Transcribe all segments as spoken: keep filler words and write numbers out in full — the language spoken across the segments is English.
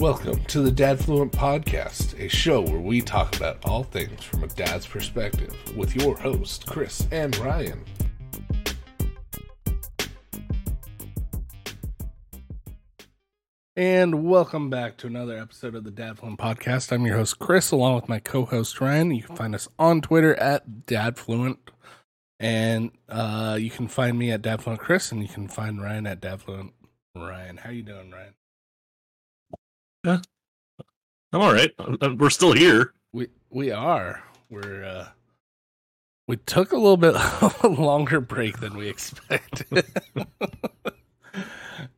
Welcome to the Dad Fluent Podcast, a show where we talk about all things from a dad's perspective with your hosts, Chris and Ryan. And welcome back to another episode of the DadFluent Podcast. I'm your host, Chris, along with my co-host, Ryan. You can find us on Twitter at DadFluent. And uh, you can find me at DadFluentChris, and you can find Ryan at DadFluentRyan. How you doing, Ryan? Yeah, I'm all right. We're still here. We we are. We're uh, we took a little bit longer break than we expected.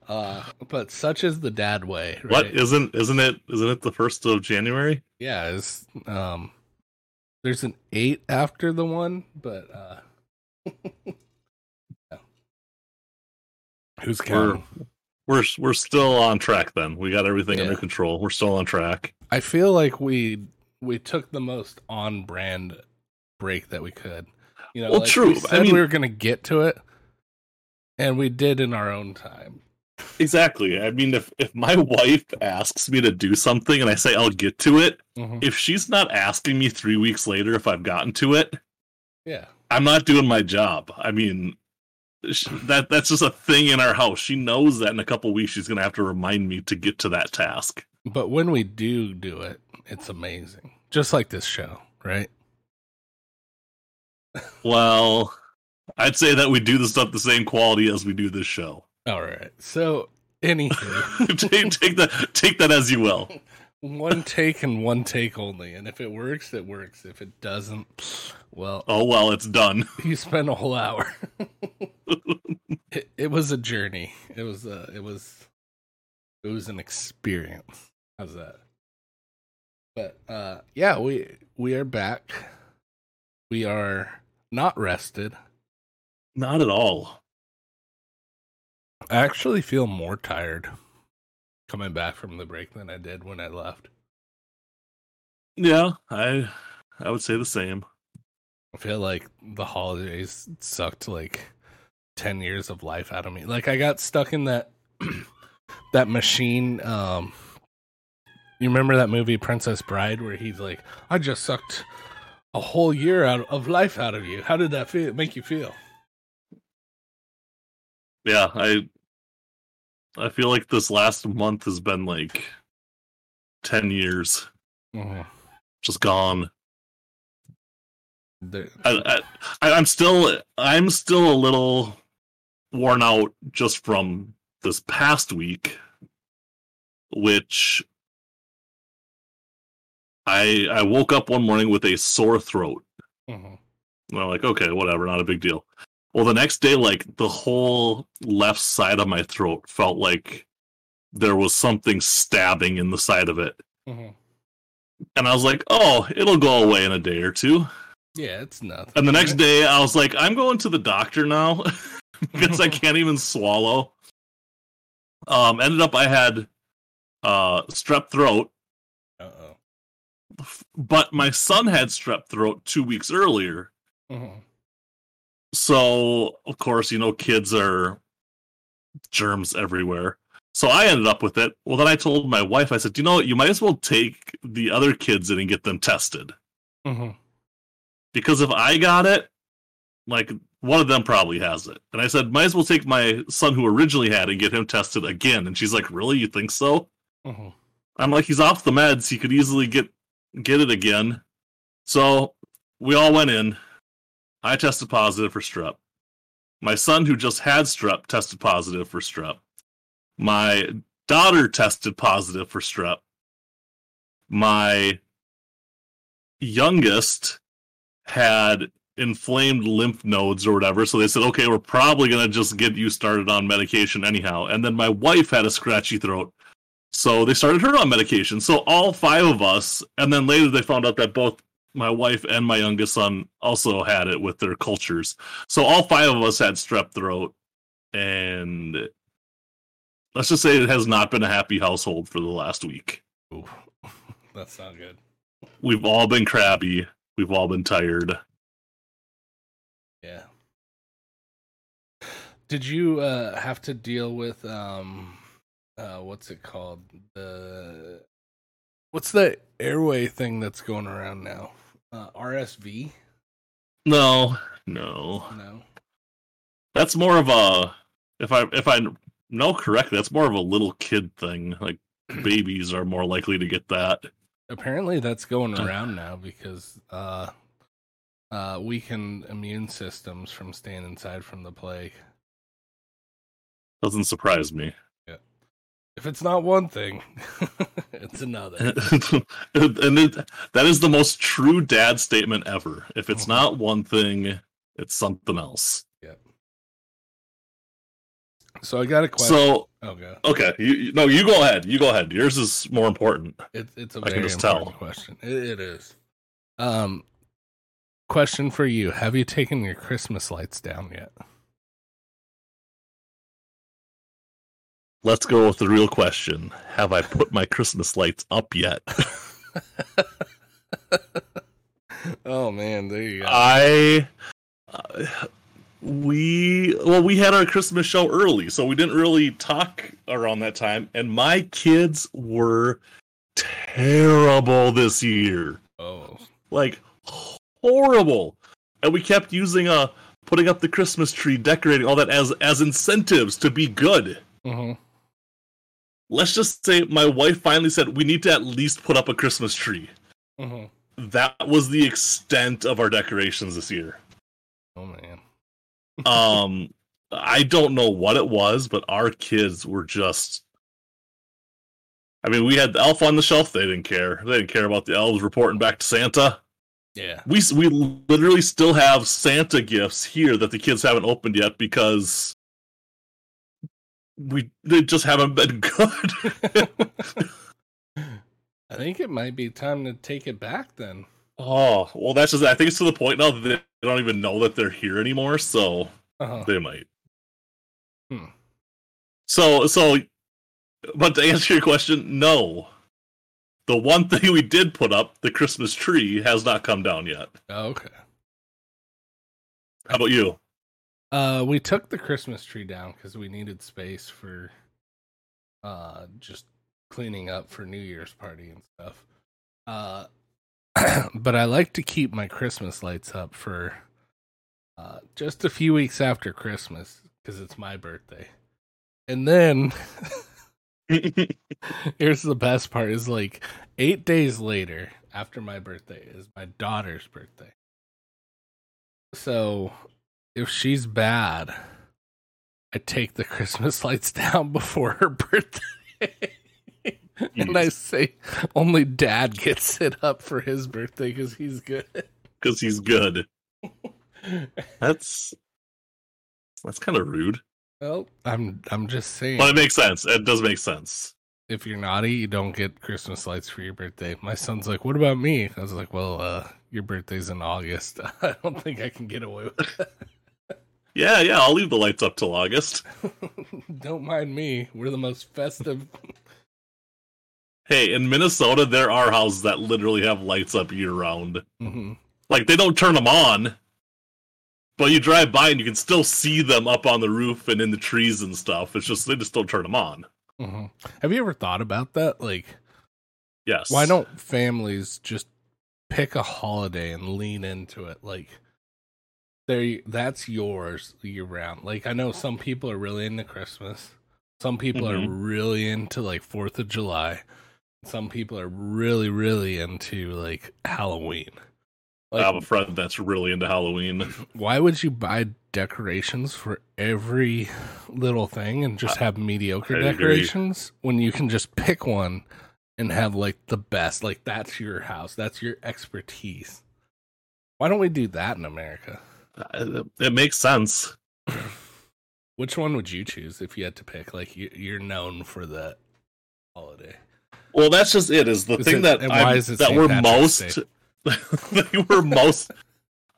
Uh, but such is the dad way, right? What isn't isn't it isn't it the first of January? Yeah, it's, um there's an eight after the one, but uh yeah. Who's counting? We're, we're we're still on track then. We got everything yeah. under control. We're still on track. I feel like we we took the most on brand break that we could. You know, well, like true. We said I mean, we were gonna get to it, and we did in our own time. Exactly. I mean, if, if my wife asks me to do something and I say I'll get to it, mm-hmm. if she's not asking me three weeks later if I've gotten to it, yeah, I'm not doing my job. I mean, she, that that's just a thing in our house. She knows that in a couple weeks she's going to have to remind me to get to that task. But when we do do it, it's amazing. Just like this show, right? Well, I'd say that we do the stuff the same quality as we do this show. All right. So, anything. take, take that take that as you will. One take and one take only. And if it works, it works. If it doesn't, well. Oh, well, it's done. You spent a whole hour. it, it was a journey. It was a, it was it was an experience. How's that? But uh, yeah, we we are back. We are not rested. Not at all. I actually feel more tired coming back from the break than I did when I left. Yeah, I I would say the same. I feel like the holidays sucked like ten years of life out of me. Like I got stuck in that that machine. Um, you remember that movie Princess Bride where he's like, I just sucked a whole year out of life out of you. How did that feel? Make you feel? Yeah, I I feel like this last month has been like ten years, mm-hmm. just gone. I, I, I'm still I'm still a little worn out just from this past week, which I I woke up one morning with a sore throat. Mm-hmm. And I'm like, okay, whatever, not a big deal. Well, the next day, like, the whole left side of my throat felt like there was something stabbing in the side of it. Mm-hmm. And I was like, oh, it'll go away in a day or two. Yeah, it's nothing. And the next day, I was like, I'm going to the doctor now because I can't even swallow. Um, ended up I had uh, strep throat. Uh-oh. But my son had strep throat two weeks earlier. Mm-hmm. So, of course, you know, kids are germs everywhere. So I ended up with it. Well, then I told my wife, I said, you know what? You might as well take the other kids in and get them tested. Mm-hmm. Because if I got it, like, one of them probably has it. And I said, might as well take my son who originally had it and get him tested again. And she's like, really? You think so? Mm-hmm. I'm like, he's off the meds. He could easily get get it again. So we all went in. I tested positive for strep. My son, who just had strep, tested positive for strep. My daughter tested positive for strep. My youngest had inflamed lymph nodes or whatever, so they said, okay, we're probably going to just get you started on medication anyhow. And then my wife had a scratchy throat, so they started her on medication. So all five of us, and then later they found out that both my wife and my youngest son also had it with their cultures. So all five of us had strep throat. And let's just say it has not been a happy household for the last week. Ooh, that's not good. We've all been crabby. We've all been tired. Yeah. Did you uh, have to deal with um, uh, what's it called? The uh, what's that airway thing that's going around now? Uh, R S V? No, no, no. That's more of a if I if I know correctly, that's more of a little kid thing. Like babies are more likely to get that. Apparently, that's going around now because uh, uh, weakened immune systems from staying inside from the plague. Doesn't surprise me. Yeah. If it's not one thing, it's another. And it, that is the most true dad statement ever. If it's not one thing, it's something else. Yeah. So I got a question. So okay, okay. You, you, no, you go ahead. You go ahead. Yours is more important. It, it's a I very can just important tell. question. It, it is. Um, question for you: have you taken your Christmas lights down yet? Let's go with the real question: have I put my Christmas lights up yet? Oh man, there you go. I. Uh, We, well, we had our Christmas show early, so we didn't really talk around that time, and my kids were terrible this year. Oh. Like, horrible. And we kept using, uh, putting up the Christmas tree, decorating, all that as, as incentives to be good. Mm-hmm. Let's just say my wife finally said, we need to at least put up a Christmas tree. Mm-hmm. That was the extent of our decorations this year. Oh, man. um, I don't know what it was, but our kids were just. I mean, we had the elf on the shelf. They didn't care. They didn't care about the elves reporting back to Santa. Yeah, we we literally still have Santa gifts here that the kids haven't opened yet because we they just haven't been good. I think it might be time to take it back then. Oh, well, that's just, I think it's to the point now that they don't even know that they're here anymore, so uh-huh. they might. Hmm. So, so, but to answer your question, no. The one thing we did put up, the Christmas tree, has not come down yet. Oh, okay. How about you? Uh, we took the Christmas tree down because we needed space for uh, just cleaning up for New Year's party and stuff. Uh, But I like to keep my Christmas lights up for uh, just a few weeks after Christmas because it's my birthday. And then here's the best part is like eight days later after my birthday is my daughter's birthday. So if she's bad, I take the Christmas lights down before her birthday. And I say only dad gets it up for his birthday because he's good. Because he's good. That's that's kind of rude. Well, I'm I'm just saying. Well, it makes sense. It does make sense. If you're naughty, you don't get Christmas lights for your birthday. My son's like, what about me? I was like, well, uh, your birthday's in August. I don't think I can get away with that. Yeah, yeah, I'll leave the lights up till August. Don't mind me. We're the most festive... Hey, in Minnesota, there are houses that literally have lights up year-round. Mm-hmm. Like, they don't turn them on, but you drive by and you can still see them up on the roof and in the trees and stuff. It's just, they just don't turn them on. Mm-hmm. Have you ever thought about that? Like, yes. Why don't families just pick a holiday and lean into it? Like, there, that's yours year-round. Like, I know some people are really into Christmas. Some people mm-hmm. are really into, like, fourth of July. Some people are really, really into, like, Halloween. Like, I have a friend that's really into Halloween. Why would you buy decorations for every little thing and just have I, mediocre I decorations agree. When you can just pick one and have, like, the best? Like, that's your house. That's your expertise. Why don't we do that in America? It makes sense. Which one would you choose if you had to pick? Like, you're known for that holiday. Well, that's just it. Is the is thing it, that I that we're most that we're most.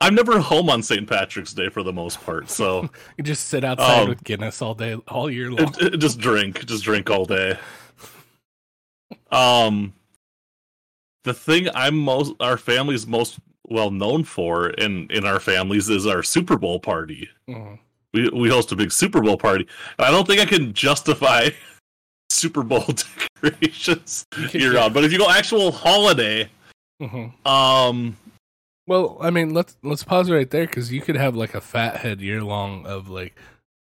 I'm never home on Saint Patrick's Day for the most part, so you just sit outside um, with Guinness all day, all year long. It, it, just drink, just drink all day. Um, the thing I'm most, our family's most well known for, in in our families, is our Super Bowl party. Mm-hmm. We we host a big Super Bowl party, and I don't think I can justify Super Bowl decorations year-round. But if you go actual holiday, mm-hmm. um, well, I mean, let's let's pause right there because you could have like a fathead year-long of like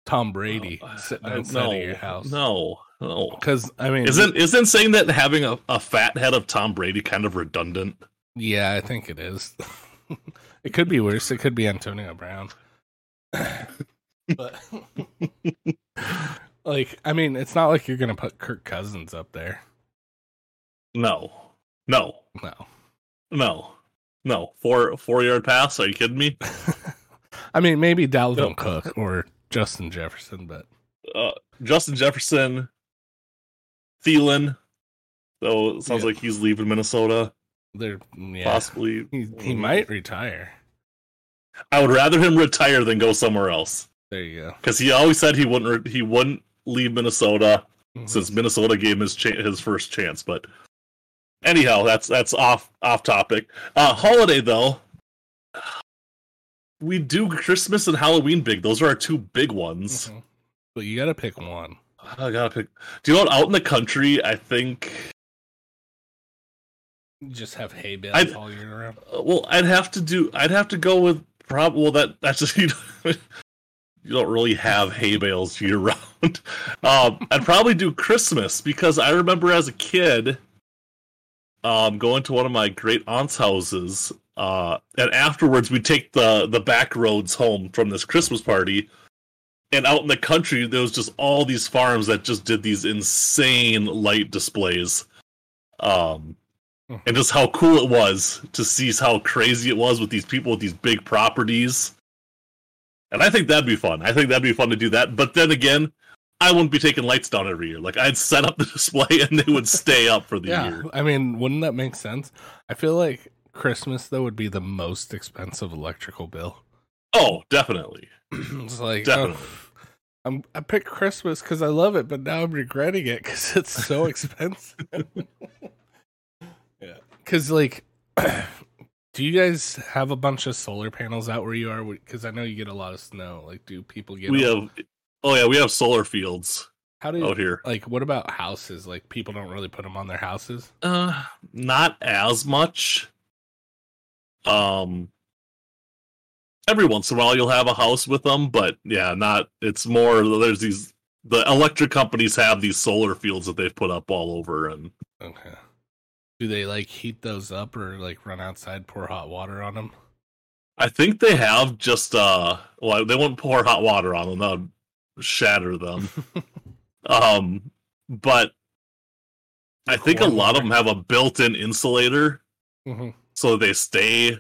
Tom Brady oh, sitting outside no, of your house. No, no, because I mean, isn't isn't saying that having a, a fathead of Tom Brady kind of redundant? Yeah, I think it is. It could be worse. It could be Antonio Brown. But like, I mean, it's not like you're gonna put Kirk Cousins up there. No, no, no, no, no. Four four yard pass? Are you kidding me? I mean, maybe Dalvin Cook or Justin Jefferson, but uh, Justin Jefferson, Thielen. Though it sounds yeah. like he's leaving Minnesota. There, yeah. Possibly, he, he might retire. I would rather him retire than go somewhere else. There you go. Because he always said he wouldn't. He wouldn't leave Minnesota mm-hmm. since Minnesota gave him his cha- his first chance. But anyhow, that's that's off off topic. Uh, holiday though, we do Christmas and Halloween big. Those are our two big ones. Mm-hmm. But you gotta pick one. I gotta pick. Do you know what? Out in the country, I think. Just have hay bales all year around. Well, I'd have to do. I'd have to go with prob. Well, that that's just you know, you don't really have hay bales year round. Um, I'd probably do Christmas because I remember as a kid, um, going to one of my great aunt's houses, uh, and afterwards we'd take the the back roads home from this Christmas party. And out in the country, there was just all these farms that just did these insane light displays. Um. And just how cool it was to see how crazy it was with these people with these big properties. And I think that'd be fun. I think that'd be fun to do that. But then again, I wouldn't be taking lights down every year. Like, I'd set up the display and they would stay up for the yeah, year. I mean, wouldn't that make sense? I feel like Christmas, though, would be the most expensive electrical bill. Oh, definitely. It's like, definitely. Oh, I'm, I picked Christmas because I love it, but now I'm regretting it because it's so expensive. Because, like, do you guys have a bunch of solar panels out where you are? Because I know you get a lot of snow. Like, do people get... We have... Oh, yeah, we have solar fields How do you, out here. Like, what about houses? Like, people don't really put them on their houses? Uh, not as much. Um, every once in a while you'll have a house with them, but, yeah, not... It's more... There's these... The electric companies have these solar fields that they've put up all over, and... Okay. Do they, like, heat those up or, like, run outside, pour hot water on them? I think they have just, uh... Well, they won't pour hot water on them. That would shatter them. um, But I think a lot of them have a built-in insulator mm-hmm. so they stay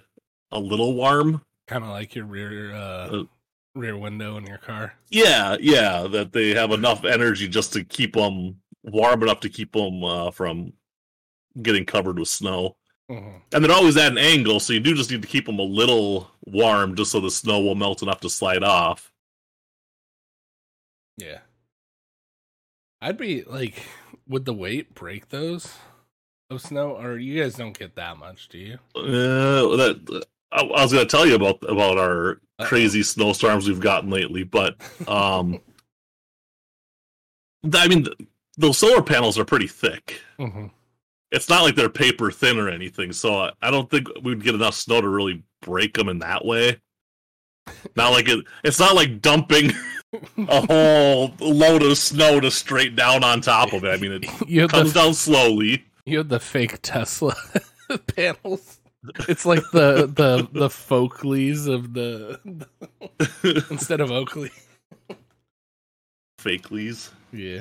a little warm. Kind of like your rear, uh, uh, rear window in your car. Yeah, yeah, that they have enough energy just to keep them warm enough to keep them uh, from... getting covered with snow. Mm-hmm. And they're always at an angle, so you do just need to keep them a little warm just so the snow will melt enough to slide off. Yeah. I'd be, like, would the weight break those of snow? Or you guys don't get that much, do you? Uh, that, I, I was going to tell you about, about our Uh-oh. crazy snowstorms we've gotten lately, but, um... I mean, those solar panels are pretty thick. Mm-hmm. It's not like they're paper thin or anything, so I don't think we'd get enough snow to really break them in that way. Not like it, it's not like dumping a whole load of snow to straight down on top of it. I mean, it comes the, down slowly. You have the fake Tesla panels. It's like the the the Folkleys of the, the instead of Oakley. Fakeleys. Yeah.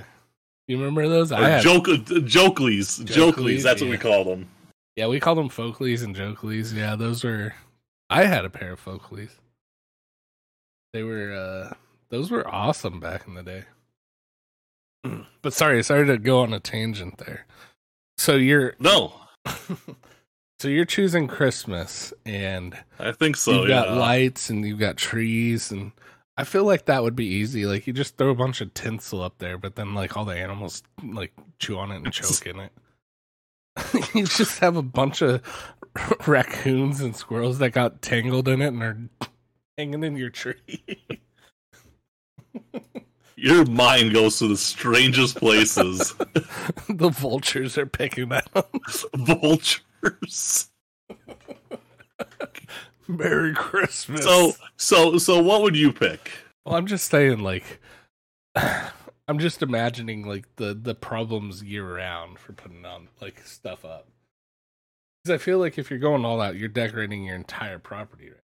You remember those? I joke, Jokeleys. Jokeleys, that's yeah. what we call them. Yeah, we call them Folkleys and Jokeleys. Yeah, those were... I had a pair of Folkleys. They were... Uh, those were awesome back in the day. But sorry, sorry to go on a tangent there. So you're... No. So you're choosing Christmas, and... I think so, You've yeah. got lights, and you've got trees, and... I feel like that would be easy. Like, you just throw a bunch of tinsel up there, but then, like, all the animals, like, chew on it and choke in it. You just have a bunch of raccoons and squirrels that got tangled in it and are hanging in your tree. your mind goes to the strangest places. The vultures are picking that up. Vultures. Merry Christmas. So, so, so, what would you pick? Well, I'm just saying, like, I'm just imagining like the the problems year round for putting on like stuff up. Because I feel like if you're going all out, you're decorating your entire property, right?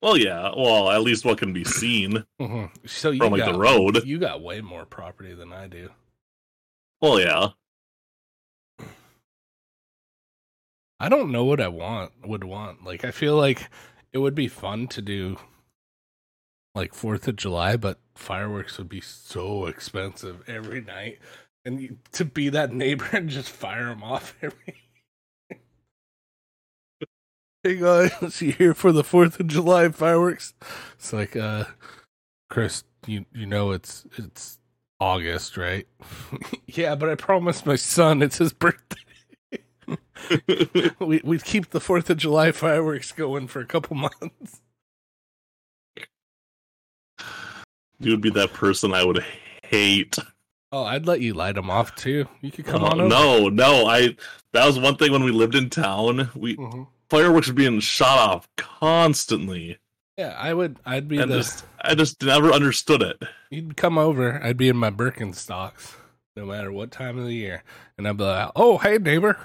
Well, yeah. Well, at least what can be seen mm-hmm. so you from like got, the road. You got way more property than I do. Well, yeah. I don't know what I want would want. Like, I feel like it would be fun to do like fourth of July, but fireworks would be so expensive every night. And you, to be that neighbor and just fire them off every. Hey guys, you here for the fourth of July fireworks? It's like, uh, Chris, you you know it's it's August, right? Yeah, but I promised my son it's his birthday. we we'd keep the fourth of July fireworks going for a couple months. You would be that person I would hate. Oh, I'd let you light them off, too. You could come uh, on over. No, no. I. That was one thing when we lived in town. We mm-hmm. Fireworks were being shot off constantly. Yeah, I would. I'd be and the... Just, I just never understood it. You'd come over. I'd be in my Birkenstocks, no matter what time of the year. And I'd be like, oh, hey, neighbor.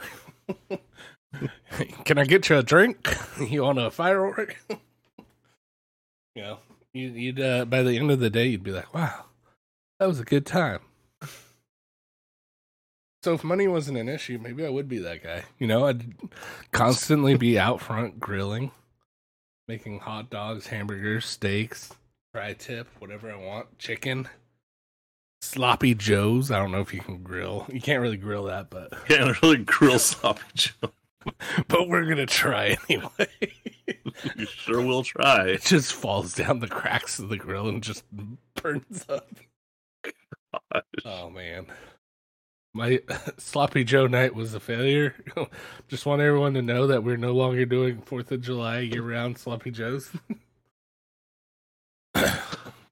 Can I get you a drink? You want a firework? You know, you, you'd, uh, by the end of the day, you'd be like, wow, that was a good time. So if money wasn't an issue, maybe I would be that guy. You know, I'd constantly be out front grilling, making hot dogs, hamburgers, steaks, tri-tip, whatever I want, chicken, sloppy joes. I don't know if you can grill. You can't really grill that, but... Can't really grill sloppy joe. But we're going to try anyway. You sure will try. It just falls down the cracks of the grill and just burns up. Gosh. Oh, man. My sloppy Joe night was a failure. Just want everyone to know that we're no longer doing fourth of July year-round sloppy Joes.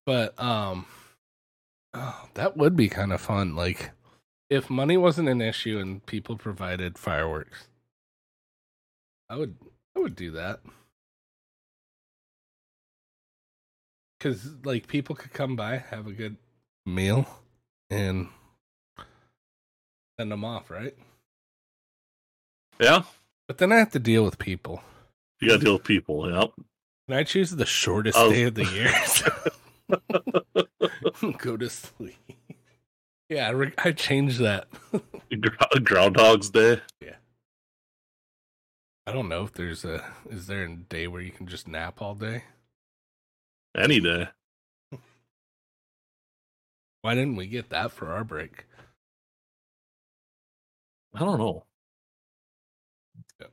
But um, oh, that would be kind of fun. Like, if money wasn't an issue and people provided fireworks, I would I would do that. Because like people could come by, have a good meal, and send them off, right? Yeah. But then I have to deal with people. You gotta deal with people, yeah. And I choose the shortest oh. day of the year. Go to sleep. Yeah, I, re- I changed that. Groundhog's Day? Yeah. I don't know if there's a... Is there a day where you can just nap all day? Any day. Why didn't we get that for our break? I don't know. Yeah.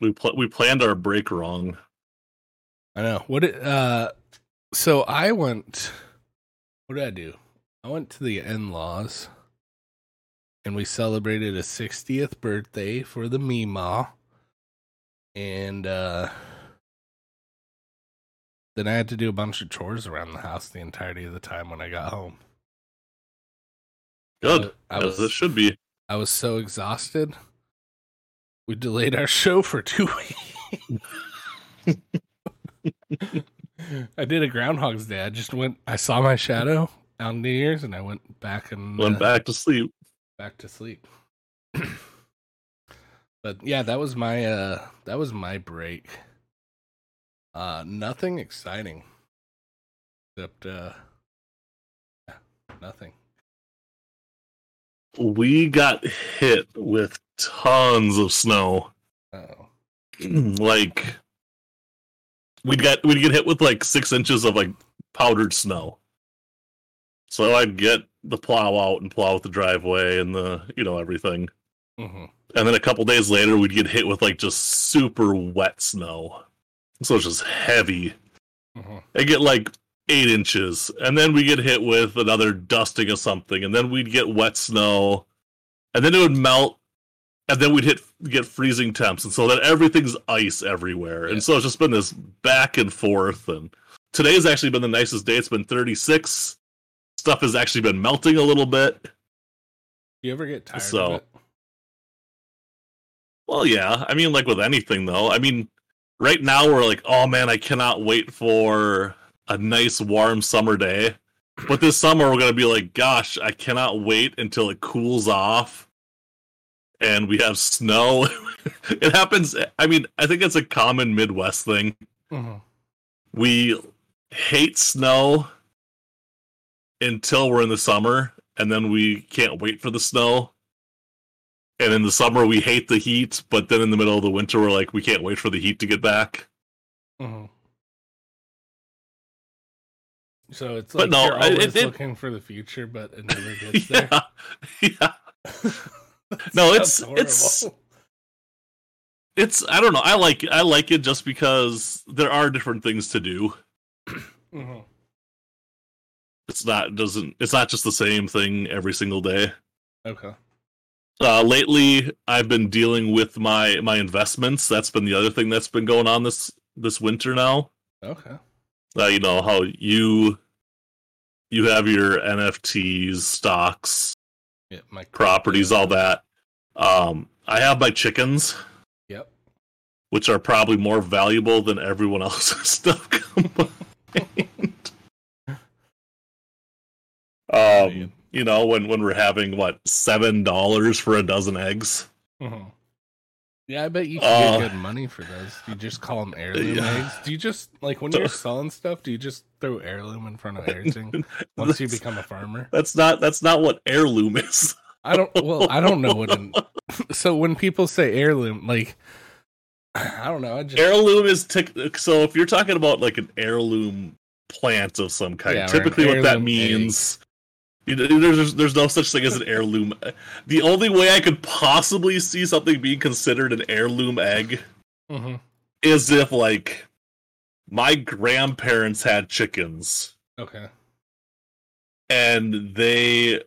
We pl- we planned our break wrong. I know. What it, uh so I went what did I do? I went to the in-laws and we celebrated a sixtieth birthday for the Meemaw. And uh then I had to do a bunch of chores around the house the entirety of the time when I got home. Good. I, I as was, it should be. I was so exhausted. We delayed our show for two weeks. I did a Groundhog's Day. I just went, I saw my shadow on New Year's and I went back and went uh, back to sleep. Back to sleep. But yeah, that was my, uh, that was my break. Uh, nothing exciting. Except, uh, yeah, nothing. We got hit with tons of snow. Oh. Like, we'd get, we'd get hit with like six inches of like powdered snow. So I'd get the plow out and plow out the driveway and the, you know, everything. Mm-hmm. And then a couple days later, we'd get hit with like just super wet snow. So it's just heavy. Mm-hmm. I'd get like eight inches, and then we get hit with another dusting of something, and then we'd get wet snow, and then it would melt, and then we'd hit get freezing temps, and so then everything's ice everywhere, yeah. And so it's just been this back and forth, and today's actually been the nicest day. It's been thirty-six. Stuff has actually been melting a little bit. You ever get tired so, of it? Well, yeah. I mean, like with anything, though. I mean, right now we're like, oh, man, I cannot wait for a nice, warm summer day. But this summer we're going to be like, gosh, I cannot wait until it cools off and we have snow. It happens. I mean, I think it's a common Midwest thing. Mm-hmm. We hate snow until we're in the summer, and then we can't wait for the snow. And in the summer, we hate the heat, but then in the middle of the winter, we're like, we can't wait for the heat to get back. Mm-hmm. So it's like no, you're always it, it, looking for the future, but it never gets yeah, there. Yeah. No, it's horrible. it's it's I don't know. I like I like it just because there are different things to do. Mm-hmm. It's not doesn't it's not just the same thing every single day. Okay. Uh, lately, I've been dealing with my, my investments. That's been the other thing that's been going on this this winter now. Okay. Uh, you know how you you have your N F Ts, stocks, yeah, my properties, all that. Um, I have my chickens. Yep. Which are probably more valuable than everyone else's stuff combined. um, you know, when, when we're having, what, seven dollars for a dozen eggs? Mm-hmm. Yeah, I bet you can get uh, good money for those. Do you just call them heirloom yeah. eggs? Do you just, like, when you're selling stuff, do you just throw heirloom in front of everything once you become a farmer? That's not that's not what heirloom is. I don't, well, I don't know what, an, so when people say heirloom, like, I don't know. I just, heirloom is, tic- so if you're talking about, like, an heirloom plant of some kind, yeah, typically what that means... Egg. There's there's no such thing as an heirloom. The only way I could possibly see something being considered an heirloom egg mm-hmm. is if, like, my grandparents had chickens. Okay. And they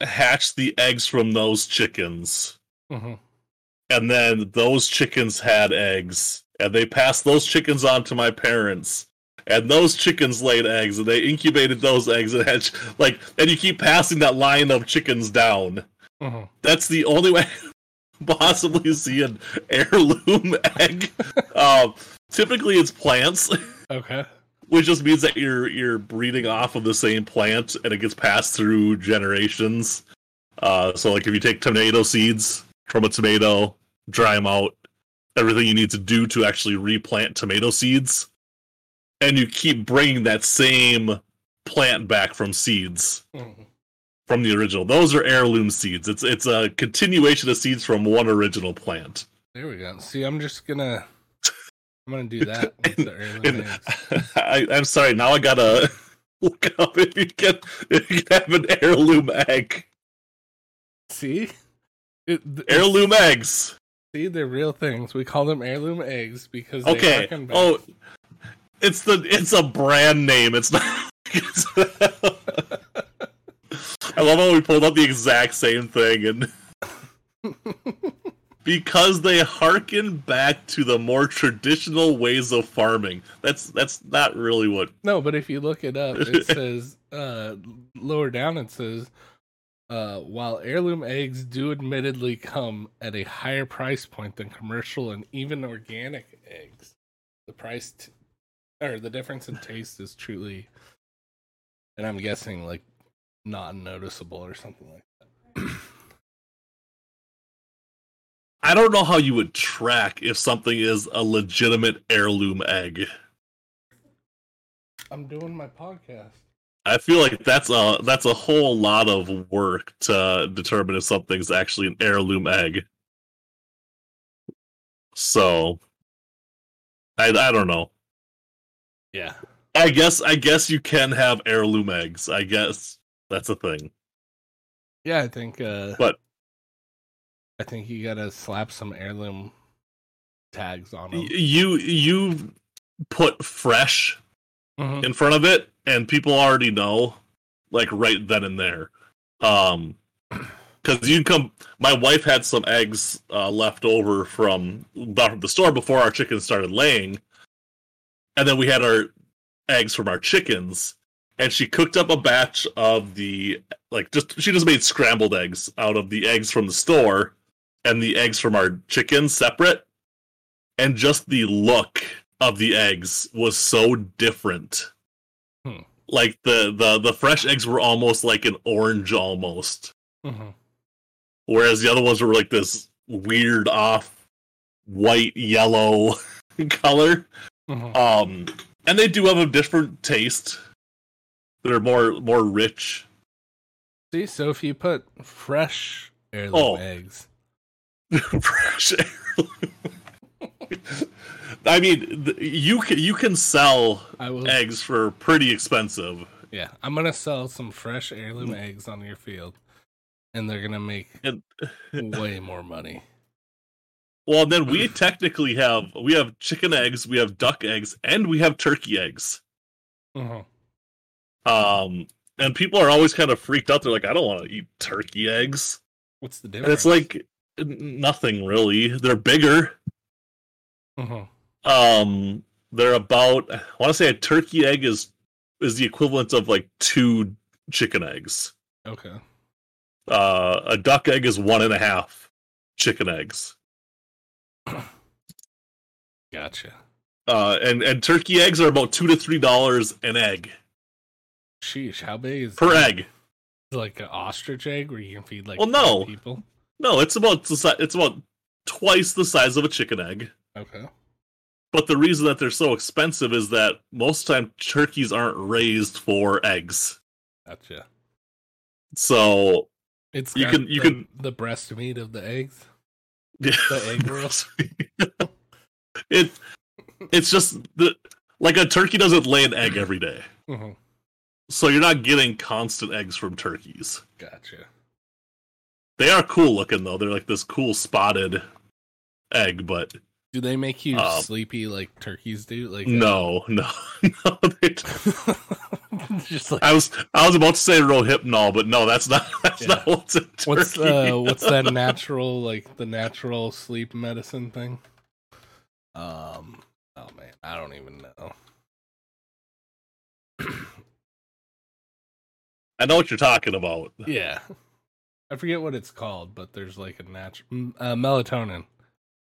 hatched the eggs from those chickens. Mm-hmm. And then those chickens had eggs. And they passed those chickens on to my parents. And those chickens laid eggs, and they incubated those eggs, and had, like, and you keep passing that line of chickens down. Mm-hmm. That's the only way to possibly see an heirloom egg. uh, typically, it's plants. Okay, which just means that you're you're breeding off of the same plant, and it gets passed through generations. Uh, so, like, if you take tomato seeds from a tomato, dry them out, everything you need to do to actually replant tomato seeds. And you keep bringing that same plant back from seeds mm-hmm. from the original. Those are heirloom seeds. It's it's a continuation of seeds from one original plant. There we go. See, I'm just gonna I'm gonna do that. With and, the heirloom eggs. I, I'm sorry. Now I gotta look up if you can if you can have an heirloom egg. See, it, th- heirloom eggs. See, they're real things. We call them heirloom eggs because they okay. Are oh. It's the it's a brand name. It's not. It's, I love how we pulled up the exact same thing, and because they harken back to the more traditional ways of farming. That's that's not really what. No, but if you look it up, it says uh, lower down. It says uh, while heirloom eggs do admittedly come at a higher price point than commercial and even organic eggs, the price. T- Or the difference in taste is truly, and I'm guessing, like, not noticeable or something like that. I don't know how you would track if something is a legitimate heirloom egg. I'm doing my podcast. I feel like that's a that's a whole lot of work to determine if something's actually an heirloom egg. So, I I don't know. Yeah, I guess I guess you can have heirloom eggs. I guess that's a thing. Yeah, I think. Uh, but I think you gotta slap some heirloom tags on them. You you put fresh mm-hmm. in front of it, and people already know, like right then and there. Um, because you come. My wife had some eggs uh, left over from the store before our chickens started laying. And then we had our eggs from our chickens, and she cooked up a batch of the, like, just she just made scrambled eggs out of the eggs from the store and the eggs from our chickens separate. And just the look of the eggs was so different. Hmm. Like, the, the, the fresh eggs were almost like an orange almost. Mm-hmm. Whereas the other ones were like this weird off white yellow color. Mm-hmm. Um, and they do have a different taste. They're more more rich. See, so if you put fresh heirloom oh. eggs. Fresh heirloom. I mean, th- you can you can sell eggs for pretty expensive. Yeah, I'm gonna sell some fresh heirloom mm. eggs on your field, and they're gonna make and, way more money. Well, then we technically have we have chicken eggs, we have duck eggs, and we have turkey eggs. Mm-hmm. Um, and people are always kind of freaked out. They're like, I don't want to eat turkey eggs. What's the difference? And it's like, nothing really. They're bigger. Uh-huh. Um, they're about, I want to say a turkey egg is, is the equivalent of like two chicken eggs. Okay. Uh, a duck egg is one and a half chicken eggs. Gotcha. Uh, and, and turkey eggs are about two to three dollars an egg. Sheesh, how big is per that? Egg? Like an ostrich egg, where you can feed like well, no. people. No, it's about it's about twice the size of a chicken egg. Okay. But the reason that they're so expensive is that most of the time turkeys aren't raised for eggs. Gotcha. So it's you can you the, can the breast meat of the eggs. Yeah. The egg rolls. it it's just the like a turkey doesn't lay an egg every day. Mm-hmm. So you're not getting constant eggs from turkeys. Gotcha. They are cool looking, though. They're like this cool spotted egg, but... Do they make you um, sleepy like turkeys do? Like No, uh... no, no. They don't. Just like... I was I was about to say rohypnol, but no, that's not, that's yeah. not what's in turkey. What's, uh, what's that natural, like, the natural sleep medicine thing? Um. Oh, man, I don't even know. I know what you're talking about. Yeah. I forget what it's called, but there's like a natural... Uh, melatonin.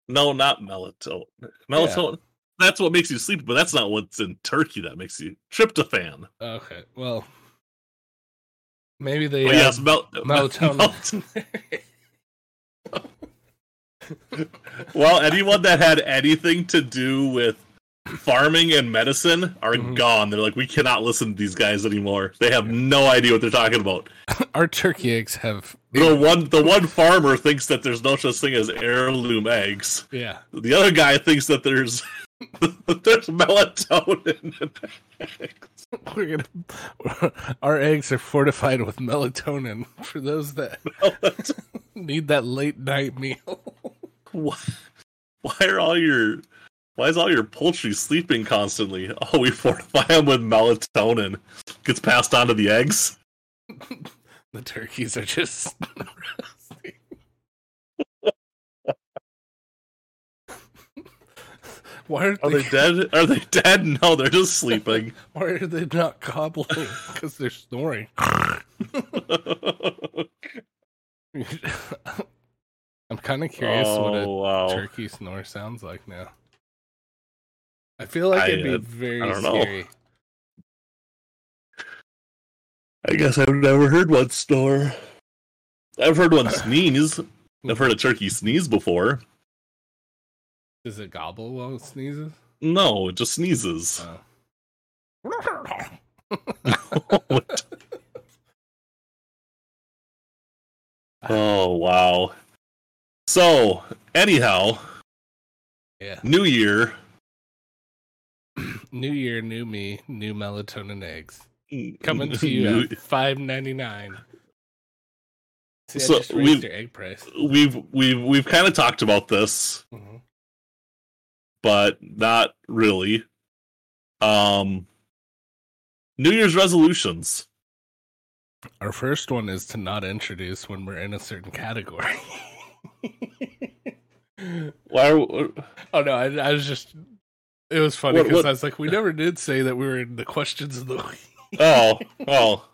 No, not melatonin. Melatonin. Yeah. That's what makes you sleepy, but that's not what's in turkey that makes you... Tryptophan. Okay, well... Maybe they... Well, yes, mel- melatonin. Mel- well, anyone that had anything to do with farming and medicine are mm-hmm. gone. They're like, we cannot listen to these guys anymore. They have no idea what they're talking about. Our turkey eggs have the one the one farmer thinks that there's no such thing as heirloom eggs. Yeah. The other guy thinks that there's there's melatonin in eggs. We're gonna our eggs are fortified with melatonin for those that need that late night meal. Why, why are all your Why is all your poultry sleeping constantly? Oh, we fortify them with melatonin. Gets passed on to the eggs. The turkeys are just resting. Why aren't are they... they dead? Are they dead? No, they're just sleeping. Why are they not gobbling? Because they're snoring. I'm kind of curious oh, what a wow. turkey snore sounds like now. I feel like I, it'd be uh, very I don't scary. Know. I guess I've never heard one snore. I've heard one sneeze. I've heard a turkey sneeze before. Does it gobble while it sneezes? No, it just sneezes. Oh. oh, wow. So, anyhow, yeah. New Year. New year, new me, new melatonin eggs. Coming to you new... at five ninety-nine. See, so we've, your egg price. We've we've we've kind of talked about this. Mm-hmm. But not really. Um New Year's resolutions. Our first one is to not introduce when we're in a certain category. Why are we... Oh no, I, I was just It was funny because I was like, we never did say that we were in the questions of the week. Oh, oh.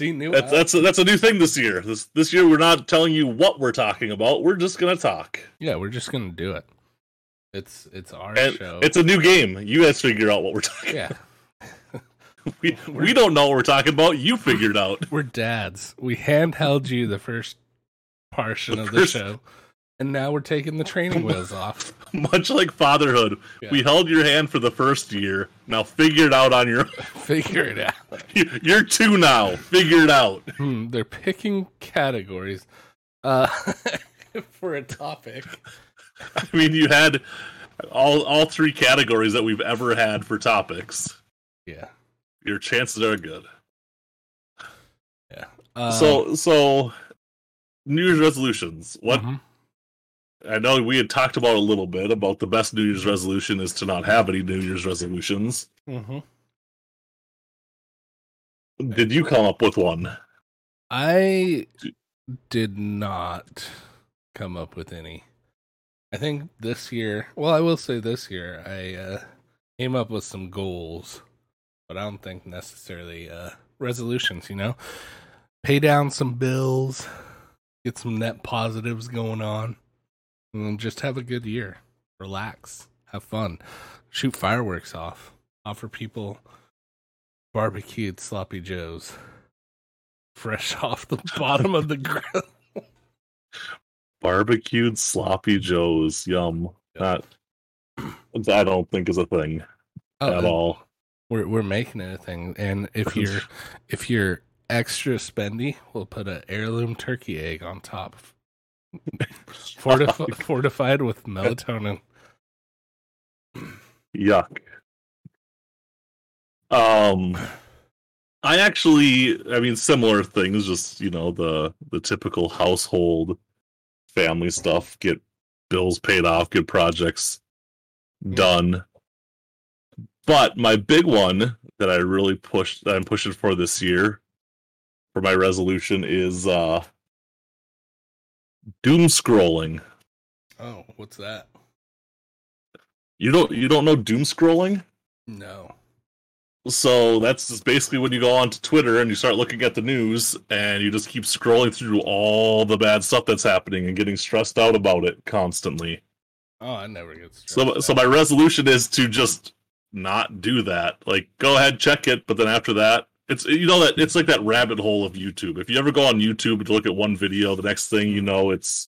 See, new that's, that's, a, that's a new thing this year. This this year we're not telling you what we're talking about. We're just going to talk. Yeah, we're just going to do it. It's it's our and show. It's a new game. You guys figure out what we're talking yeah. about. we, we don't know what we're talking about. You figured out. We're dads. We handheld you the first portion the of the first... show. And now we're taking the training wheels off. Much like fatherhood, yeah. we held your hand for the first year. Now figure it out on your own. Figure it out. You're two now. Figure it out. Hmm, they're picking categories uh, for a topic. I mean, you had all all three categories that we've ever had for topics. Yeah. Your chances are good. Yeah. Uh, so, so, New Year's resolutions. What... Mm-hmm. I know we had talked about a little bit about the best New Year's resolution is to not have any New Year's resolutions. Mm-hmm. Did you come up with one? I did not come up with any. I think this year, well, I will say this year, I uh, came up with some goals, but I don't think necessarily uh, resolutions, you know? Pay down some bills, get some net positives going on. And just have a good year. Relax. Have fun. Shoot fireworks off. Offer people barbecued sloppy joes. Fresh off the bottom of the grill. Barbecued sloppy joes. Yum. That, I don't think is a thing oh, at all. We're we're making it a thing. And if you're if you're extra spendy, we'll put an heirloom turkey egg on top. Fortifi- fortified with melatonin. Yuck. Um, I actually, I mean, similar things. Just you know, the the typical household, family stuff. Get bills paid off. Get projects done. But my big one that I really pushed, that I'm pushing for this year, for my resolution is. Uh, Doom scrolling. Oh, what's that? You don't you don't know doom scrolling? No. So that's just basically when you go onto Twitter and you start looking at the news and you just keep scrolling through all the bad stuff that's happening and getting stressed out about it constantly. Oh, I never get stressed so, out. So my resolution is to just not do that. Like, go ahead, check it, but then after that, It's you know that it's like that rabbit hole of YouTube. If you ever go on YouTube and look at one video, the next thing you know, it's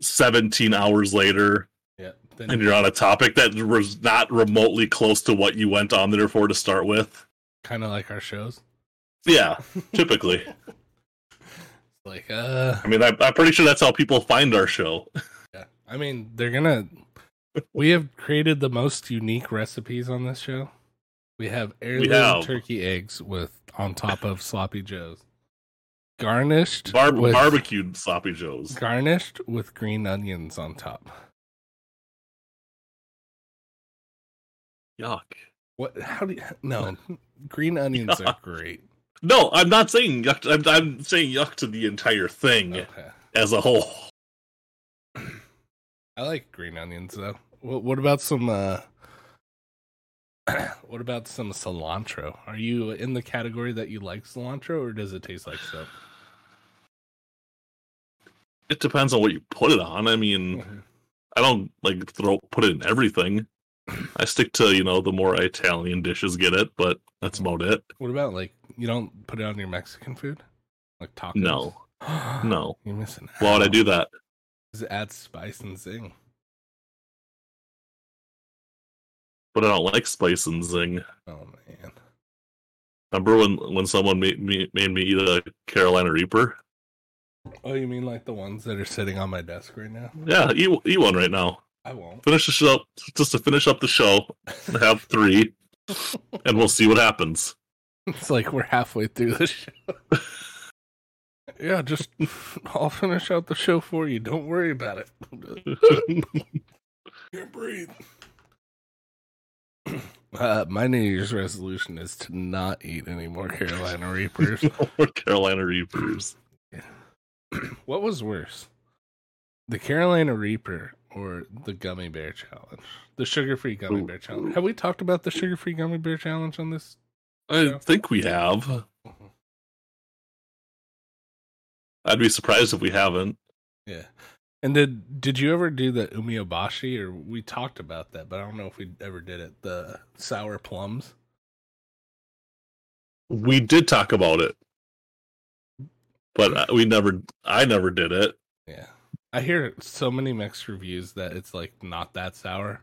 seventeen hours later, yeah, then and you're on a topic that was not remotely close to what you went on there for to start with. Kind of like our shows. Yeah, typically. It's like, uh, I mean, I, I'm pretty sure that's how people find our show. Yeah, I mean, they're gonna. We have created the most unique recipes on this show. We have heirloom we have. turkey eggs with on top of sloppy joes, garnished Bar- with, barbecued sloppy joes, garnished with green onions on top. Yuck! What? How do you? No, green onions yuck. Are great. No, I'm not saying yuck. I'm, I'm saying yuck to the entire thing okay. as a whole. I like green onions though. What? What about some? Uh, What about some cilantro? Are you in the category that you like cilantro, or does it taste like soap? It depends on what you put it on. I mean, mm-hmm. I don't like throw put it in everything. I stick to, you know, the more Italian dishes get it, but that's about it. What about, like, you don't put it on your Mexican food? Like tacos? No. No. You're missing out. Why would I do that? Because it adds spice and zing. But I don't like spice and zing. Oh, man. Remember when, when someone made me, made me eat a Carolina Reaper? Oh, you mean like the ones that are sitting on my desk right now? Yeah, eat, eat one right now. I won't. Finish the show, just to finish up the show, have three, and we'll see what happens. It's like we're halfway through the show. Yeah, just, I'll finish out the show for you. Don't worry about it. Can't breathe. Uh, my New Year's resolution is to not eat any more Carolina Reapers. No more Carolina Reapers. Yeah. What was worse? The Carolina Reaper or the gummy bear challenge, the sugar-free gummy bear challenge. Have we talked about the sugar-free gummy bear challenge on this show? I think we have. Mm-hmm. I'd be surprised if we haven't. Yeah. And did did you ever do the umiobashi? Or we talked about that, but I don't know if we ever did it. The sour plums. We did talk about it, but we never. I never did it. Yeah, I hear so many mixed reviews that it's like not that sour.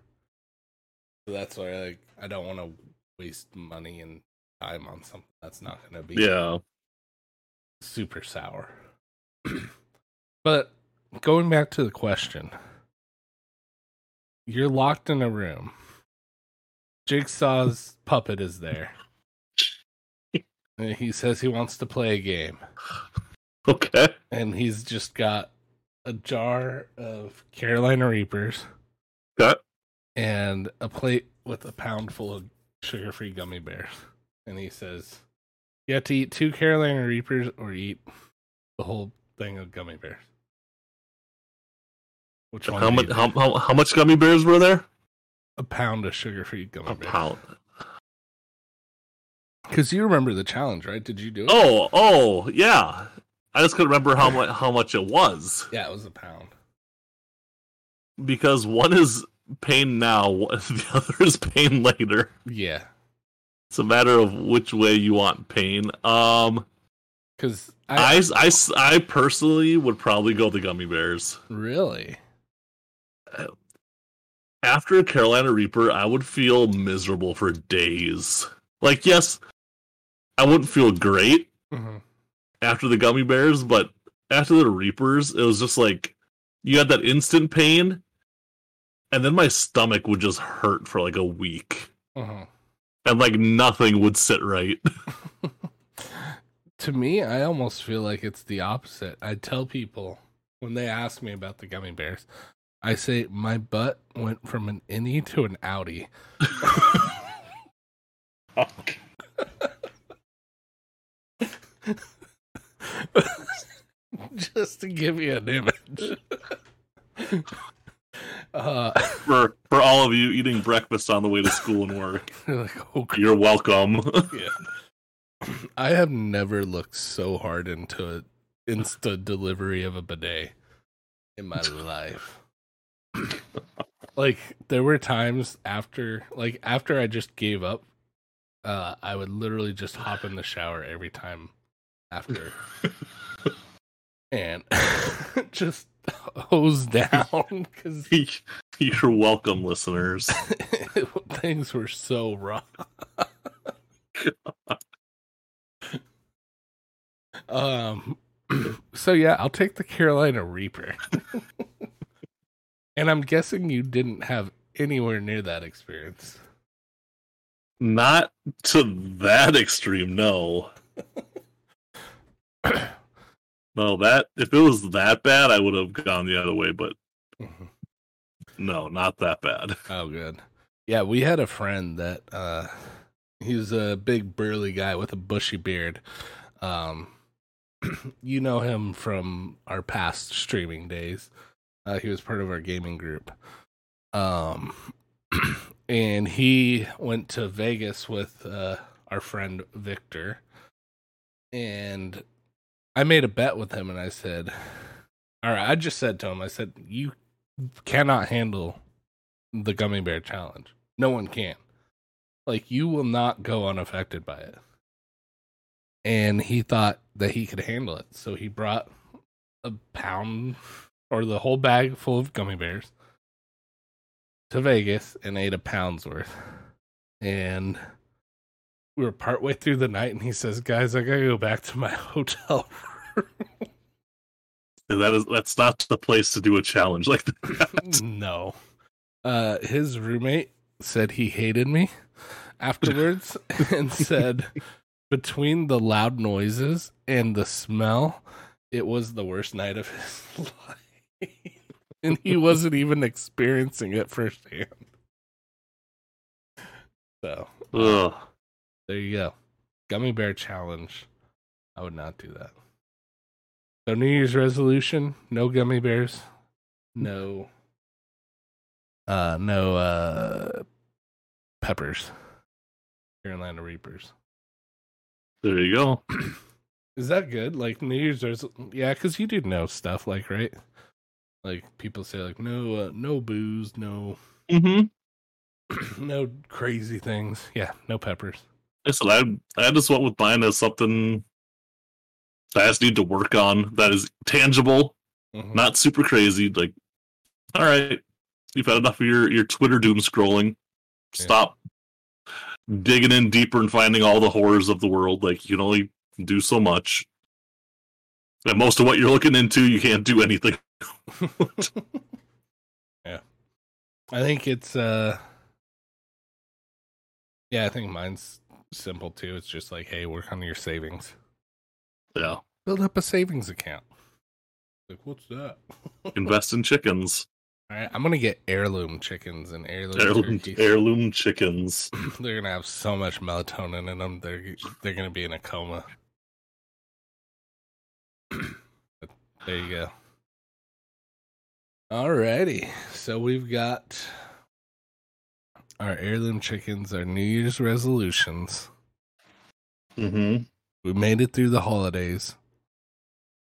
So that's why, like, I don't want to waste money and time on something that's not going to be yeah super sour. But going back to the question, you're locked in a room. Jigsaw's puppet is there. He says he wants to play a game. Okay. And he's just got a jar of Carolina Reapers. Okay. And a plate with a pound full of sugar-free gummy bears. And he says, you have to eat two Carolina Reapers or eat the whole thing of gummy bears. Which one? How much, how, how, how much gummy bears were there? A pound of sugar-free gummy a bears. A pound. Because you remember the challenge, right? Did you do it? Oh, oh, yeah. I just couldn't remember how much how much it was. Yeah, it was a pound. Because one is pain now, the other is pain later. Yeah. It's a matter of which way you want pain. Um, because I, I, I, I personally would probably go the gummy bears. Really? After a Carolina Reaper, I would feel miserable for days. Like, yes, I wouldn't feel great mm-hmm. after the gummy bears, but after the Reapers, it was just like, you had that instant pain, and then my stomach would just hurt for like a week. Mm-hmm. And like nothing would sit right. To me, I almost feel like it's the opposite. I tell people, when they ask me about the gummy bears, I say, my butt went from an innie to an outie. Oh. Just to give you an image. uh, for for all of you eating breakfast on the way to school and work, like, okay. You're welcome. Yeah. I have never looked so hard into an insta delivery of a bidet in my life. Like, there were times after, like after I just gave up. Uh, I would literally just hop in the shower every time after and just hose down. Cause you're welcome, listeners. It, things were so raw. um, so yeah, I'll take the Carolina Reaper. And I'm guessing you didn't have anywhere near that experience. Not to that extreme, no. No, that if it was that bad, I would have gone the other way, but mm-hmm. no, not that bad. Oh, good. Yeah, we had a friend that uh, he was a big burly guy with a bushy beard. Um, you know him from our past streaming days. Uh, he was part of our gaming group. Um. And he went to Vegas with uh, our friend Victor. And I made a bet with him, and I said, all right, I just said to him, I said, you cannot handle the gummy bear challenge. No one can. Like, you will not go unaffected by it. And he thought that he could handle it. So he brought a pound or the whole bag full of gummy bears to Vegas and ate a pound's worth, and we were partway through the night, and he says, "Guys, I gotta go back to my hotel room." And that is that's not the place to do a challenge like that. No, uh, his roommate said he hated me afterwards, and said between the loud noises and the smell, it was the worst night of his life. And he wasn't even experiencing it firsthand. So, ugh. There you go. Gummy bear challenge. I would not do that. So, New Year's resolution, no gummy bears, no uh, no uh, peppers. Carolina Reapers. There you go. Is that good? Like, New Year's, there's, yeah, because you do know stuff, like, right? Like, people say, like, no, uh, no booze, no, mm-hmm. no crazy things. Yeah, no peppers. Listen, I, I just went with mine as something that I just need to work on that is tangible, mm-hmm. not super crazy. Like, all right, you've had enough of your, your Twitter doom scrolling. Stop yeah. digging in deeper and finding all the horrors of the world. Like, you can only do so much. And most of what you're looking into, you can't do anything. yeah. I think it's, uh, yeah, I think mine's simple too. It's just like, hey, work on your savings. Yeah. Build up a savings account. Like, what's that? Invest in chickens. All right, I'm going to get heirloom chickens and heirloom Heirloom, heirloom chickens. They're going to have so much melatonin in them. They're, they're going to be in a coma. But there you go. Alrighty. So we've got our heirloom chickens, our New Year's resolutions. Mm-hmm. We made it through the holidays.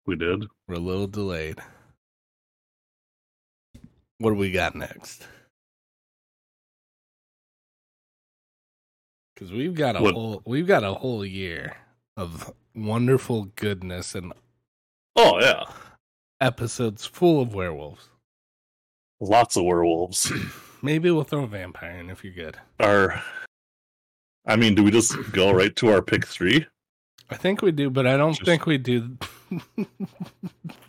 We did. We're a little delayed. What do we got next? Because we've got a what? whole we've got a whole year of wonderful goodness and oh yeah, episodes full of werewolves. Lots of werewolves. Maybe we'll throw a vampire in if you're good. Our, I mean, do we just go right to our pick three? I think we do, but I don't just... think we do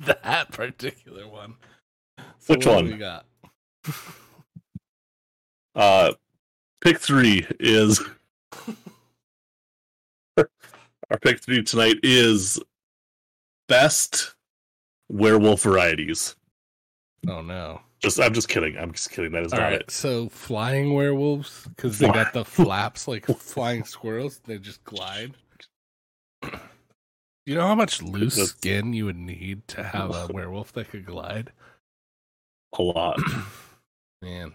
that particular one. So which one? We got? Uh, pick three is our pick three tonight is best werewolf varieties. Oh no. Just, I'm just kidding. I'm just kidding. That is all not right. it. So flying werewolves, because they got the flaps like flying squirrels. They just glide. You know how much loose That's... skin you would need to have a werewolf that could glide? A lot. Man.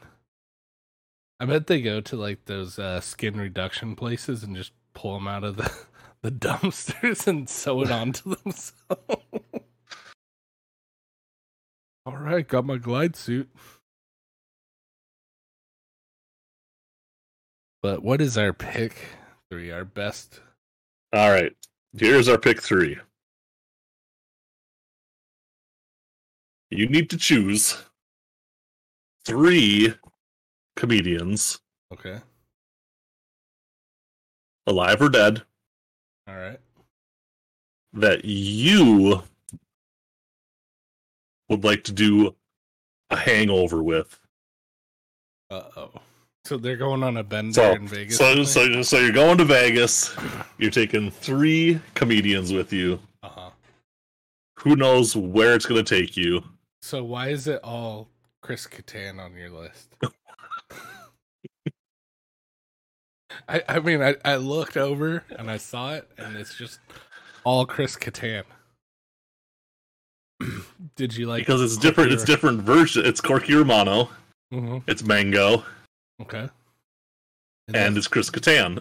I bet they go to like those uh, skin reduction places and just pull them out of the, the dumpsters and sew it onto themselves. All right, got my glide suit. But what is our pick three? Our best. All right, here's our pick three. You need to choose three comedians. Okay. Alive or dead. All right. That you would like to do a hangover with. Uh-oh. So they're going on a bender so, in Vegas? So, so so you're going to Vegas. You're taking three comedians with you. Uh-huh. Who knows where it's going to take you. So why is it all Chris Kattan on your list? I, I mean, I, I looked over and I saw it, and it's just all Chris Kattan. Did you like because it's Corky different? Or... It's different version. It's Corky Romano. Mm-hmm. It's Mango. Okay. And, and it's Chris Kattan.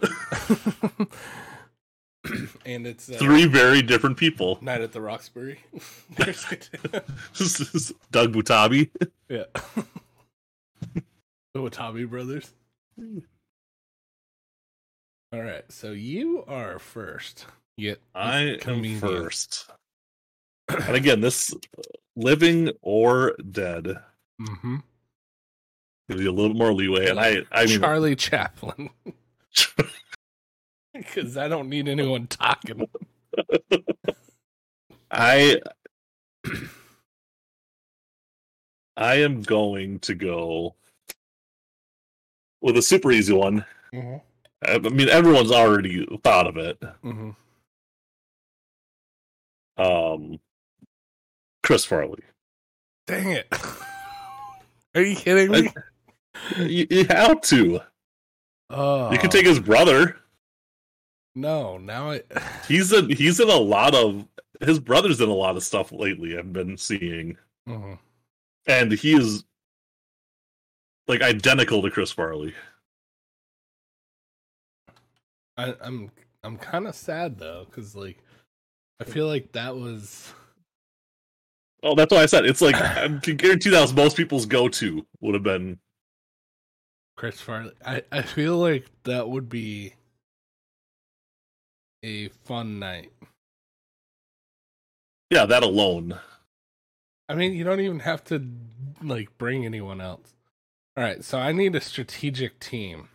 And it's uh, three very different people. Night at the Roxbury. Chris Kattan. This is Doug Butabi. Yeah. The Butabi brothers. All right, so you are first. Yet I am first. And again, this living or dead. Mm-hmm. Gives you a little bit more leeway. And I, I mean, Charlie Chaplin. Because I don't need anyone talking. I, I am going to go with a super easy one. Mm-hmm. I mean, everyone's already thought of it. Mm-hmm. Um. Chris Farley. Dang it. Are you kidding me? I, you, you have to. Oh. You could take his brother. No, now I... He's in, he's in a lot of... His brother's in a lot of stuff lately I've been seeing. Mm-hmm. And he is like identical to Chris Farley. I, I'm I'm kind of sad though, because like I feel like that was. Oh, that's why I said it's like I can guarantee that was most people's go-to would have been Chris Farley. I, I feel like that would be a fun night. Yeah, that alone. I mean, you don't even have to like bring anyone else. All right, so I need a strategic team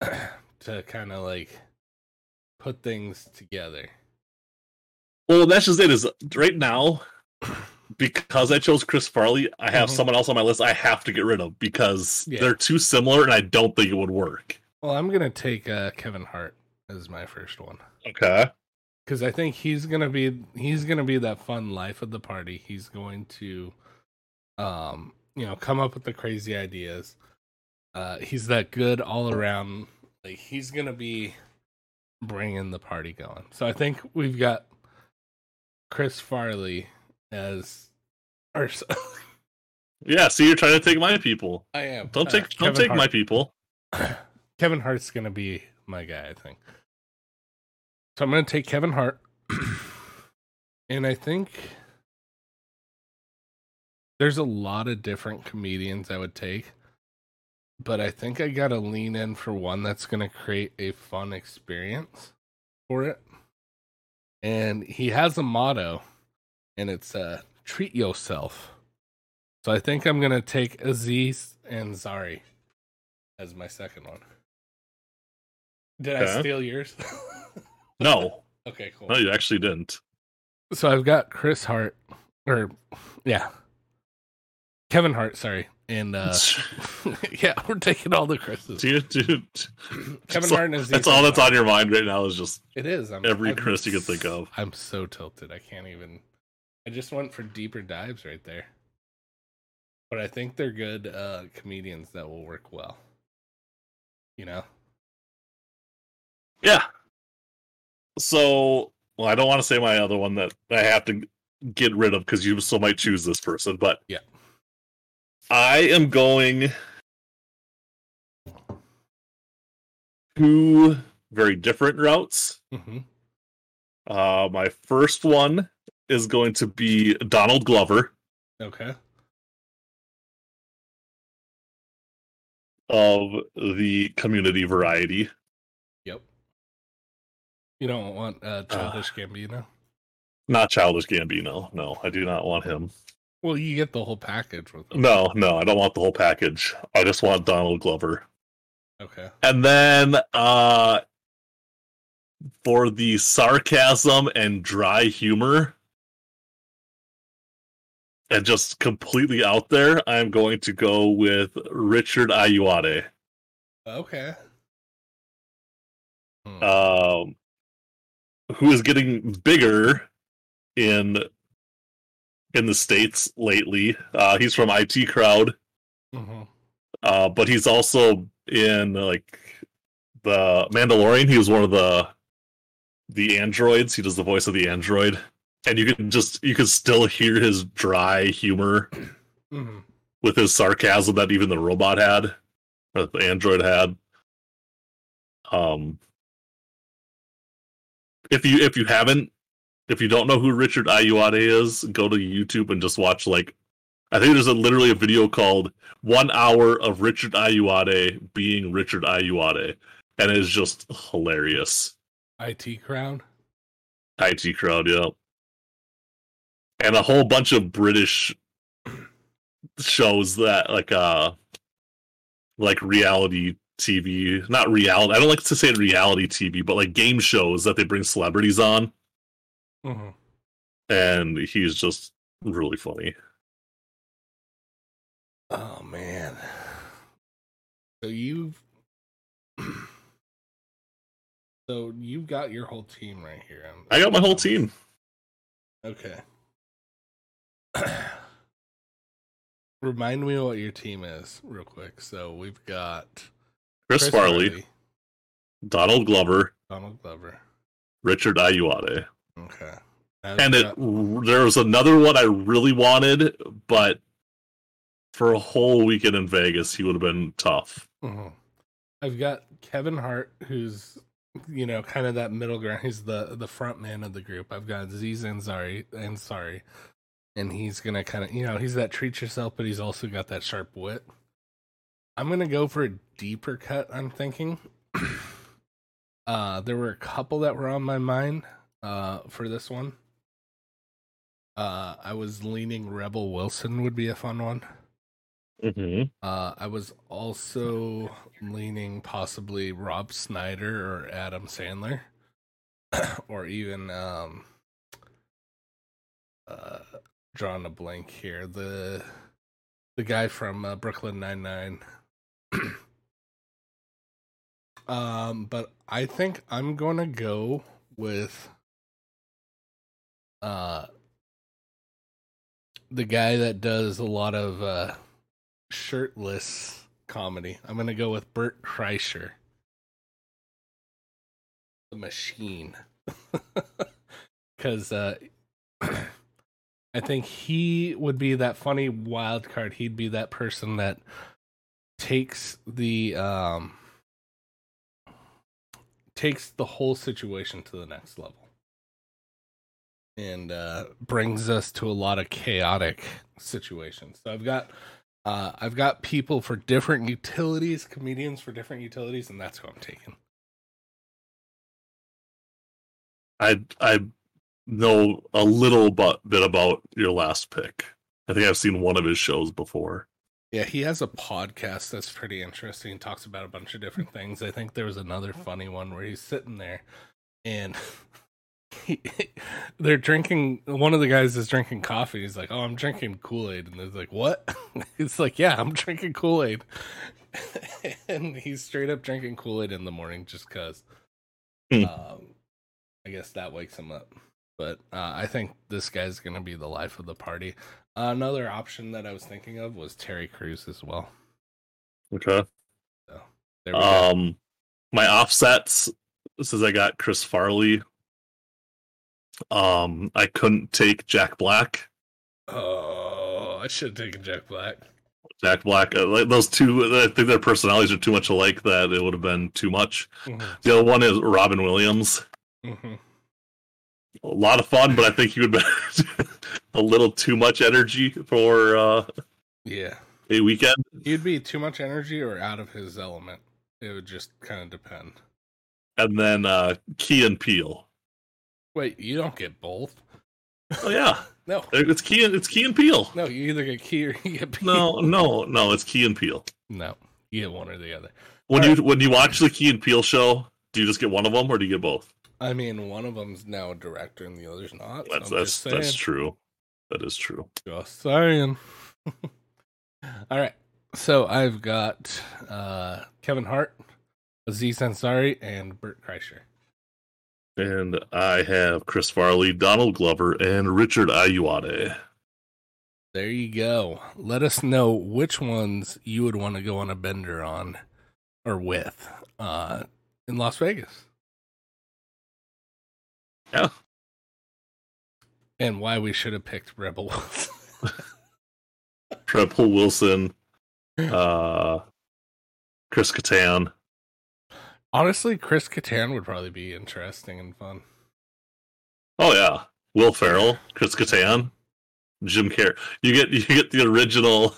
to kind of like put things together. Well, that's just it. Is right now, because I chose Chris Farley, I have mm-hmm. someone else on my list I have to get rid of because yeah. they're too similar and I don't think it would work. Well, I'm going to take uh, Kevin Hart as my first one. Okay. Because I think he's going to be he's going to be that fun life of the party. He's going to um, you know, come up with the crazy ideas. Uh, he's that good all around. Like he's going to be bringing the party going. So I think we've got Chris Farley as Ursa. Yeah, see, you're trying to take my people. I am. Don't take, uh, don't Kevin take Hart. my people. Kevin Hart's going to be my guy, I think. So I'm going to take Kevin Hart. And I think there's a lot of different comedians I would take. But I think I got to lean in for one that's going to create a fun experience for it. And he has a motto, and it's uh, treat yourself. So I think I'm going to take Aziz Ansari as my second one. Did okay. I steal yours? No. Okay, cool. No, you actually didn't. So I've got Chris Hart, or, yeah, Kevin Hart, sorry. And, uh, yeah, we're taking all the Chris's. Dude, dude. Kevin Hart is That's all that's on your mind right now is just it is. I'm, every I'm, Chris you can think of. I'm so tilted. I can't even. I just went for deeper dives right there. But I think they're good uh, comedians that will work well. You know? Yeah. So, well, I don't want to say my other one that I have to get rid of because you still might choose this person, but. Yeah. I am going two very different routes. Mm-hmm. Uh, my first one is going to be Donald Glover. Okay. Of the Community variety. Yep. You don't want uh, Childish uh, Gambino? Not Childish Gambino. No, I do not want him. Well, you get the whole package with them. No, no, I don't want the whole package. I just want Donald Glover. Okay. And then uh, for the sarcasm and dry humor and just completely out there, I'm going to go with Richard Ayoade. Okay. Hmm. Um, who is getting bigger in... in the States lately. Uh, he's from I T Crowd. Mm-hmm. Uh, but he's also in like the Mandalorian. He was one of the the androids. He does the voice of the android. And you can just you can still hear his dry humor mm-hmm. with his sarcasm that even the robot had, or the android had. Um if you if you haven't If you don't know who Richard Ayoade is, go to YouTube and just watch, like, I think there's a, literally a video called One Hour of Richard Ayoade Being Richard Ayoade. And it's just hilarious. I T Crowd? I T Crowd, yeah. And a whole bunch of British shows that, like, uh, like reality T V. Not reality. I don't like to say reality T V, but, like, game shows that they bring celebrities on. Mm-hmm. And he's just really funny. Oh man! So you've so you've got your whole team right here. I'm... I got my whole team. Okay. Remind me what your team is, real quick. So we've got Chris, Chris Farley, Farley, Donald Glover, Donald Glover, Richard Ayoade. Okay. That's and it, that... there was another one I really wanted, but for a whole weekend in Vegas, he would have been tough. Mm-hmm. I've got Kevin Hart, who's, you know, kind of that middle ground. He's the, the front man of the group. I've got Aziz Ansari, Ansari, and he's going to kind of, you know, he's that treat yourself, but he's also got that sharp wit. I'm going to go for a deeper cut, I'm thinking. Uh, there were a couple that were on my mind uh, for this one. Uh, I was leaning Rebel Wilson would be a fun one. Mm-hmm. Uh, I was also leaning possibly Rob Schneider or Adam Sandler, or even um, uh, drawing a blank here. The the guy from uh, Brooklyn Nine-Nine. um, but I think I'm gonna go with uh the guy that does a lot of uh. shirtless comedy. I'm gonna go with Bert Kreischer, the Machine, because uh, I think he would be that funny wild card. He'd be that person that takes the um, takes the whole situation to the next level, and uh, brings us to a lot of chaotic situations. So I've got. Uh, I've got people for different utilities, comedians for different utilities, and that's who I'm taking. I I know a little bit about your last pick. I think I've seen one of his shows before. Yeah, he has a podcast that's pretty interesting. He talks about a bunch of different things. I think there was another funny one where he's sitting there, and he, they're drinking, one of the guys is drinking coffee. He's like, oh, I'm drinking Kool-Aid. And they're like, what? It's like, yeah, I'm drinking Kool-Aid. And he's straight up drinking Kool-Aid in the morning just because. Mm. Um, I guess that wakes him up. But uh, I think this guy's going to be the life of the party. Uh, another option that I was thinking of was Terry Crews as well. Okay. So, there we um, go. My offsets, says I got Chris Farley. Um, I couldn't take Jack Black. Oh, I should have taken Jack Black. Jack Black, uh, like those two, I think their personalities are too much alike that it would have been too much. Mm-hmm. The other one is Robin Williams. Mm-hmm. A lot of fun, but I think he would be a little too much energy for uh, yeah a weekend. He'd be too much energy or out of his element. It would just kind of depend. And then uh, Key and Peele. Wait, you don't get both. Oh yeah, no, it's Key and it's Key and Peele. No, you either get Key or you get Peele. No, no, no, it's Key and Peele. No, you get one or the other. When All you right. when you watch the Key and Peele show, do you just get one of them or do you get both? I mean, one of them's now a director and the other's not. That's so that's that's true. That is true. Just saying. All right, so I've got uh, Kevin Hart, Aziz Ansari, and Bert Kreischer. And I have Chris Farley, Donald Glover, and Richard Ayoade. There you go. Let us know which ones you would want to go on a bender on or with uh, in Las Vegas. Yeah. And why we should have picked Rebel Wilson. Rebel Wilson, uh, Chris Kattan. Honestly, Chris Kattan would probably be interesting and fun. Oh yeah, Will Ferrell, Chris Kattan, Jim Carrey. You get you get the original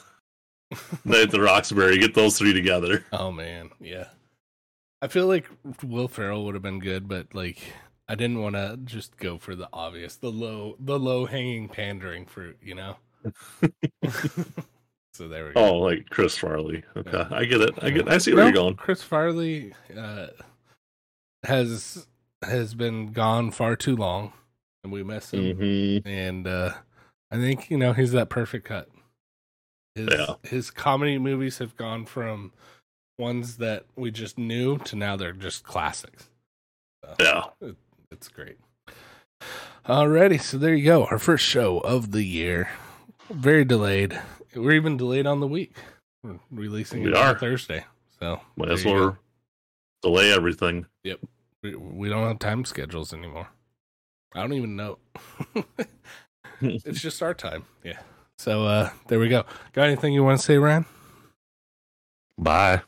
Night at the Roxbury. You get those three together. Oh man, yeah. I feel like Will Ferrell would have been good, but like I didn't want to just go for the obvious, the low, the low hanging pandering fruit, you know. So there we go. Oh, like Chris Farley. Okay, yeah. I get it. I get. It. I see where well, you're going. Chris Farley uh, has has been gone far too long, and we miss him. Mm-hmm. And uh, I think you know he's that perfect cut. His, yeah. His comedy movies have gone from ones that we just knew to now they're just classics. So yeah, it, it's great. Alrighty, so there you go. Our first show of the year. Very delayed. We're even delayed on the week. We're releasing we it are. on Thursday. So might as well delay everything. Yep. We, we don't have time schedules anymore. I don't even know. It's just our time. Yeah. So uh, there we go. Got anything you want to say, Ryan? Bye.